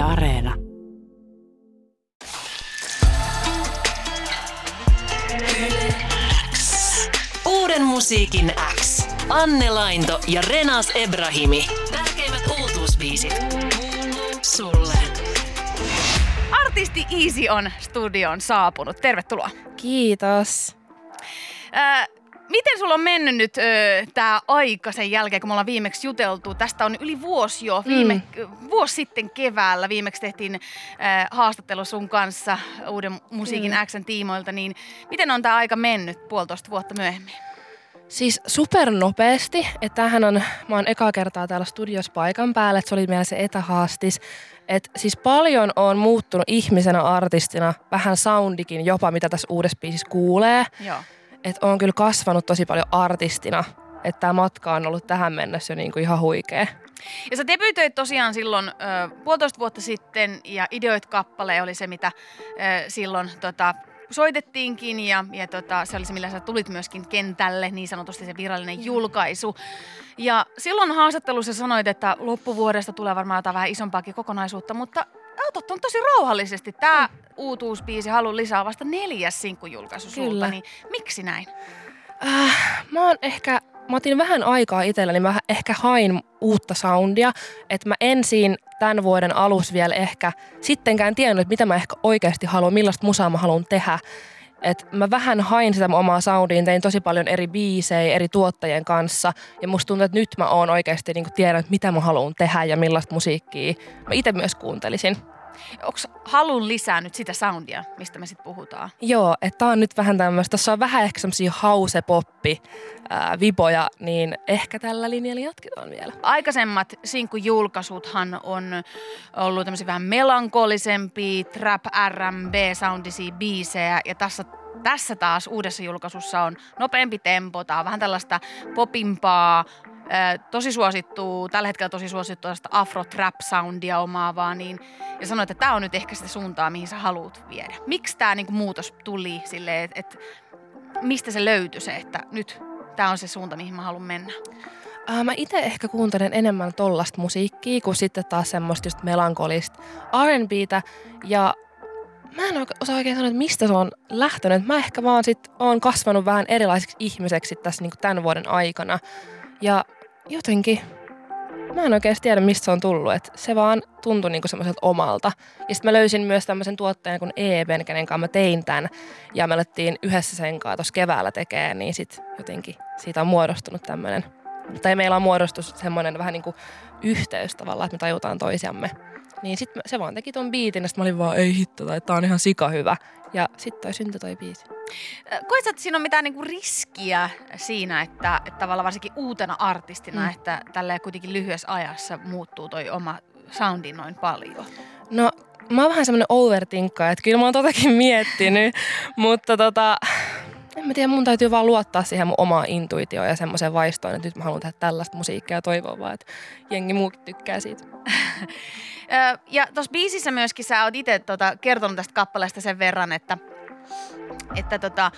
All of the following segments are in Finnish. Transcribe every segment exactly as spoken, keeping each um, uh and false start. Yle Areena. Uuden musiikin X. Anne Lainto ja Renas Ebrahimi. Tärkeimmät uutuusbiisit. Sulle. Artisti Easy on studioon saapunut. Tervetuloa. Kiitos. Äh, Miten sulla on mennyt nyt tämä aika sen jälkeen, kun me ollaan viimeksi juteltu? Tästä on yli vuosi jo. Viime, mm. Vuosi sitten keväällä viimeksi tehtiin ö, haastattelu sun kanssa Uuden musiikin mm. X:n tiimoilta. Niin miten on tämä aika mennyt puolitoista vuotta myöhemmin? Siis supernopeasti. Että tämähän on, mä oon ekaa kertaa täällä studios paikan päällä, että se oli meillä se etähaastis. Että siis paljon on muuttunut ihmisenä, artistina, vähän soundikin jopa, mitä tässä uudessa biisissä kuulee. Joo. Että on kyllä kasvanut tosi paljon artistina, että tämä matka on ollut tähän mennessä jo niinku ihan huikea. Ja sä debyytöit tosiaan silloin ö, puolitoista vuotta sitten ja ideoit kappale oli se, mitä ö, silloin tota, soitettiinkin ja, ja tota, se oli se, millä sä tulit myöskin kentälle, niin sanotusti se virallinen julkaisu. Ja silloin haastattelussa sanoit, että loppuvuodesta tulee varmaan jotain vähän isompaakin kokonaisuutta, mutta otat on tosi rauhallisesti. Tämä uutuusbiisi Haluun lisää vasta neljäs sinkkujulkaisu sulta, niin miksi näin? Äh, mä oon ehkä, mä otin vähän aikaa itsellä, niin mä ehkä hain uutta soundia, että mä en siinä tämän vuoden alussa vielä ehkä sittenkään tiennyt, mitä mä ehkä oikeasti haluan, millaista musaa mä haluan tehdä. Et mä vähän hain sitä omaa soundiin, tein tosi paljon eri biisejä eri tuottajien kanssa ja musta tuntuu, että nyt mä oon oikeasti niinku tiennyt, mitä mä haluan tehdä ja millaista musiikkia mä itse myös kuuntelisin. Onko Haluun lisää nyt sitä soundia, mistä me sitten puhutaan? Joo, että tää on nyt vähän tämmöistä, tässä on vähän ehkä semmosia house-poppi-viboja, niin ehkä tällä linjalla jatketaan vielä. Aikaisemmat sinkkujulkaisuthan on ollut tämmöisiä vähän melankolisempia, trap R and B-soundisia biisejä, ja tässä, tässä taas uudessa julkaisussa on nopeampi tempo, tää on vähän tällaista popimpaa, tosi suosittua, tällä hetkellä tosi suosittua afro-trap-soundia omaavaa, niin, ja sanoit, että tämä on nyt ehkä sitä suuntaa, mihin sä haluat viedä. Miksi tämä niinku muutos tuli silleen, että et, mistä se löytyi se, että nyt tämä on se suunta, mihin mä haluan mennä? Äh, mä itse ehkä kuuntelen enemmän tollasta musiikkia kuin sitten taas semmoista just melankolista R and B:tä, ja mä en osaa oikein sanoa, että mistä se on lähtenyt. Mä ehkä vaan sit oon kasvanut vähän erilaiseksi ihmiseksi tässä niinku tämän vuoden aikana, ja jotenkin, mä en oikeasti tiedä, mistä se on tullut. Et se vaan tuntui niinku semmoiselta omalta. Ja sitten mä löysin myös tämmöisen tuottajan kuin E B N, kenen kanssa mä tein tämän. Ja me alettiin yhdessä sen kanssa tuossa keväällä tekemään, niin sitten jotenkin siitä on muodostunut tämmöinen. Tai meillä on muodostunut semmoinen vähän niinku yhteys tavallaan, että me tajutaan toisiamme. Niin sitten se vaan teki ton biitin, ja sitten mä olin vaan, ei hitto, tai tää on ihan sika hyvä. Ja sitten toi syntyi toi biisi. Koit sä, että siinä on mitään niinku riskiä siinä, että, että tavallaan varsinkin uutena artistina, mm. että tällä kuitenkin lyhyessä ajassa muuttuu toi oma soundi noin paljon? No, mä oon vähän semmonen overtinkka, että kyllä mä oon totakin miettinyt, mutta tota, en mä tiedä, mun täytyy vaan luottaa siihen mun omaan intuitioon ja semmoiseen vaistoon, että nyt mä haluan tehdä tällaista musiikkia ja toivon vaan, että jengi muukin tykkää siitä. Ja tuossa biisissä myöskin sä oot itse tota, kertonut tästä kappaleesta sen verran, että, että tota,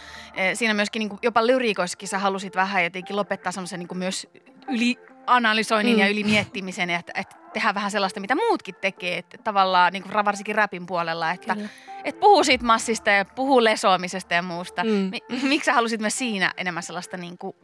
siinä myöskin niin kuin, jopa lyriikoissakin sä halusit vähän jotenkin lopettaa semmoisen niin kuin myös ylianalysoinnin mm. ja ylimiettimisen, että, että tehdään vähän sellaista, mitä muutkin tekee, että tavallaan niin kuin varsinkin rapin puolella, että et puhuu siitä massista ja puhuu lesoamisesta ja muusta. Mm. Miksi sä halusit myös siinä enemmän sellaista niin kuin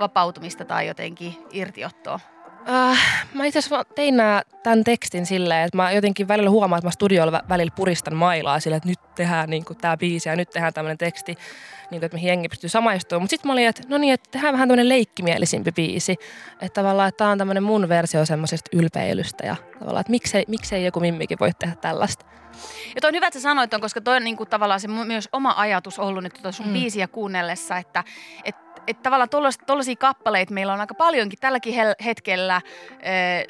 vapautumista tai jotenkin irtiottoa? Uh, mä itse asiassa tein nää, tämän tekstin silleen, että mä jotenkin välillä huomaan, että mä studioilla välillä puristan mailaa silleen, että nyt tehdään niin kuin, tää biisi ja nyt tehdään tämmönen teksti, niin kuin, että mihin jengi pystyy samaistumaan. Mutta sit mä olin, että no niin, että tehdään vähän tämmönen leikkimielisimpi biisi. Että tavallaan, että tää on tämmönen mun versio semmosesta ylpeilystä ja tavallaan, että miksei, miksei joku mimmikin voi tehdä tällaista. Ja toi on hyvä, että sä sanoit ton, koska toi on niin kuin, tavallaan se myös oma ajatus ollut nyt tuota sun mm. biisiä kuunnellessa, että, että että tavallaan tollaisia kappaleita meillä on aika paljonkin. Tälläkin hetkellä äh,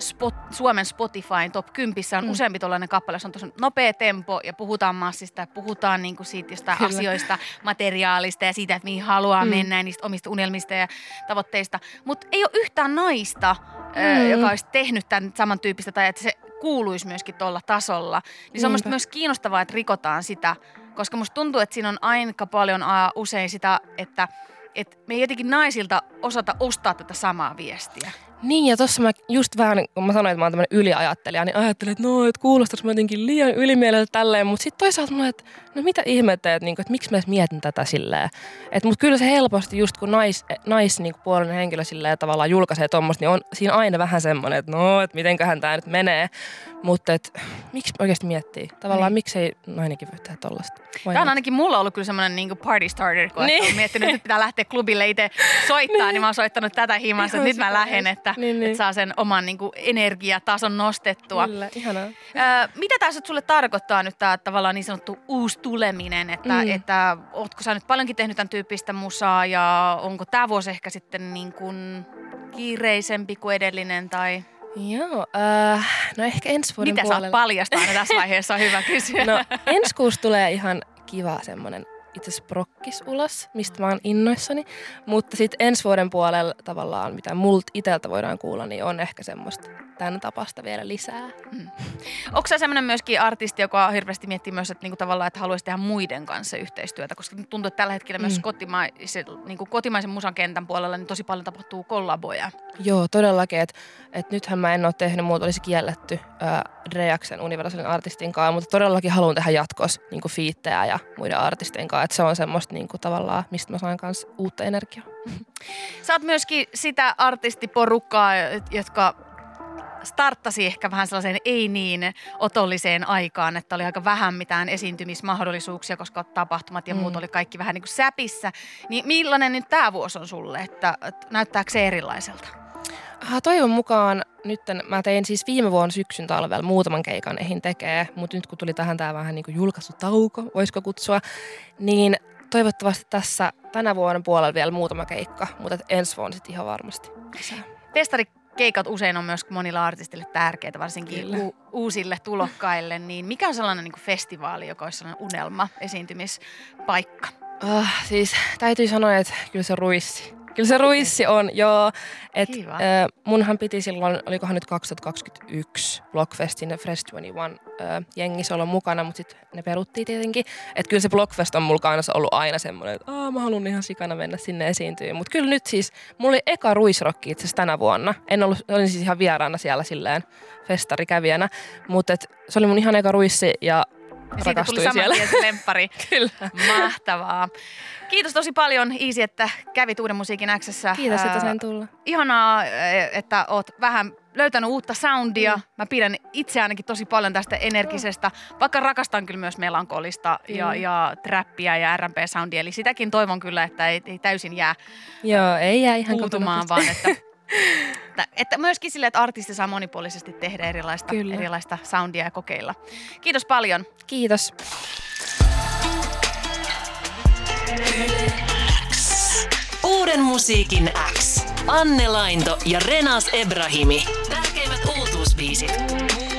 spot, Suomen Spotifyn top kympissä on mm. useampi tollainen kappale, jossa on tosi nopea tempo ja puhutaan massista, puhutaan niinku siitä jostain Kyllä. asioista, materiaalista ja siitä, että mihin haluaa mm. mennä ja niistä omista unelmista ja tavoitteista. Mutta ei ole yhtään naista, äh, mm. joka olisi tehnyt tämän samantyyppistä tai että se kuuluisi myöskin tuolla tasolla. Niin se on musta myös kiinnostavaa, että rikotaan sitä, koska musta tuntuu, että siinä on aika paljon a, usein sitä, että... Että me ei jotenkin naisilta osata ostaa tätä samaa viestiä. Niin, ja tossa mä just vähän, kun mä sanoin, että mä oon tämmönen yliajattelija, niin ajattelin, että no, että kuulostaks mä jotenkin liian ylimieleltä tälleen, mutta sit toisaalta mulla, että no mitä ihmettä, että, niinku, että miksi mä edes mietin tätä silleen. Että mut kyllä se helposti just kun nais, naispuolinen niinku, henkilö silleen tavallaan julkaisee tommoista, niin on siinä aina vähän semmonen, että no, että mitenköhän tää nyt menee. Mutta että miksi oikeesti miettii? Tavallaan niin. Miksei nainenkin voi tehdä tollaista? Vai tää on ainakin mulla ollut kyllä semmonen niinku party starter, kun niin. Oon miettinyt, että pitää lähteä klubille itse soittaa, niin. niin mä oon soittanut tätä himasta, että nyt mä lähden, että Niin, niin. Että saa sen oman niin kuin, energiatason nostettua. Kyllä, ihanaa. Öö, mitä tämä sulle tarkoittaa nyt tämä tavallaan niin sanottu uusi tuleminen? Että, mm. että ootko sä nyt paljonkin tehnyt tämän tyyppistä musaa ja onko tämä vuosi ehkä sitten niin kuin kiireisempi kuin edellinen tai... Joo, äh, no ehkä ensi vuoden mitä puolella. Mitä saat paljastaa? No, tässä vaiheessa on hyvä kysyä. No ensi kuussa tulee ihan kiva semmoinen itse asiassa prokkis ulos, mistä mä oon innoissani. Mutta sitten ensi vuoden puolella tavallaan, mitä multa iteltä voidaan kuulla, niin on ehkä semmoista tämän tapasta vielä lisää. Mm. Onko sä semmoinen myöskin artisti, joka hirveästi miettii myös, että, niinku tavallaan, että haluaisi tehdä muiden kanssa yhteistyötä? Koska tuntuu, että tällä hetkellä mm. myös kotimaisen, niinku kotimaisen musan kentän puolella niin tosi paljon tapahtuu kollaboja. Joo, todellakin. Että et nythän mä en ole tehnyt, muuta olisi kielletty äh, Dreaksen universaalin artistin kanssa, mutta todellakin haluan tehdä jatkossa niinku fiittejä ja muiden artistien kanssa. Että se on semmoista niinku tavallaan, mistä mä saan kanssa uutta energiaa. Sä oot myöskin sitä artistiporukkaa, jotka starttasi ehkä vähän sellaiseen ei niin otolliseen aikaan, että oli aika vähän mitään esiintymismahdollisuuksia, koska tapahtumat ja muut mm. oli kaikki vähän niin kuin säpissä. Niin millainen nyt tää vuosi on sulle, että, että näyttääkö se erilaiselta? Ah, toivon mukaan nyt mä tein siis viime vuonna syksyn talvella muutaman keikan ehin tekee, mutta nyt kun tuli tähän tää vähän niin kuin julkaisutauko, voisiko kutsua, niin toivottavasti tässä tänä vuoden puolella vielä muutama keikka, mutta ensi vuonna sitten ihan varmasti lisää. Pestari keikat usein on myös monilla artisteille tärkeitä, varsinkin u- uusille tulokkaille, niin mikä on sellainen niin kuin festivaali, joka olisi sellainen unelma, esiintymispaikka? Oh, siis täytyy sanoa, että kyllä se Ruissi. Kyllä se Ruissi on, joo. Et, äh, munhan piti silloin, olikohan nyt kaksituhattakaksikymmentäyksi Blockfestin Fresh kaksikymmentäyksi äh, jengissä olla mukana, mutta sitten ne peruttiin tietenkin. Et kyllä se Blockfest on mulla kanssa ollut aina semmoinen, että aah, mä haluan ihan sikana mennä sinne esiintyyn. Mutta kyllä nyt siis, mulla oli eka Ruisrock itse asiassa tänä vuonna. En ollut, olin siis ihan vieraana siellä silleen festarikävijänä, mutta se oli mun ihan eka Ruissi ja... Siitä tuli saman tien se lemppari. Kyllä. Mahtavaa. Kiitos tosi paljon, Iisi, että kävit Uuden musiikin X:ssä. Kiitos, että sain tulla. Äh, ihanaa, että oot vähän löytänyt uutta soundia. Mm. Mä pidän itse ainakin tosi paljon tästä energisesta, mm. vaikka rakastan kyllä myös melankolista mm. ja, ja trappia ja R and B-soundia. Eli sitäkin toivon kyllä, että ei, ei täysin jää Joo, ei jää ihan puutumaan, vaan että... Että, että myöskin silleen, että artisti saa monipuolisesti tehdä erilaista, erilaista soundia ja kokeilla. Kiitos paljon. Kiitos. Uuden musiikin X. Anne Lainto ja Renas Ebrahimi. Tärkeimmät uutuusbiisit.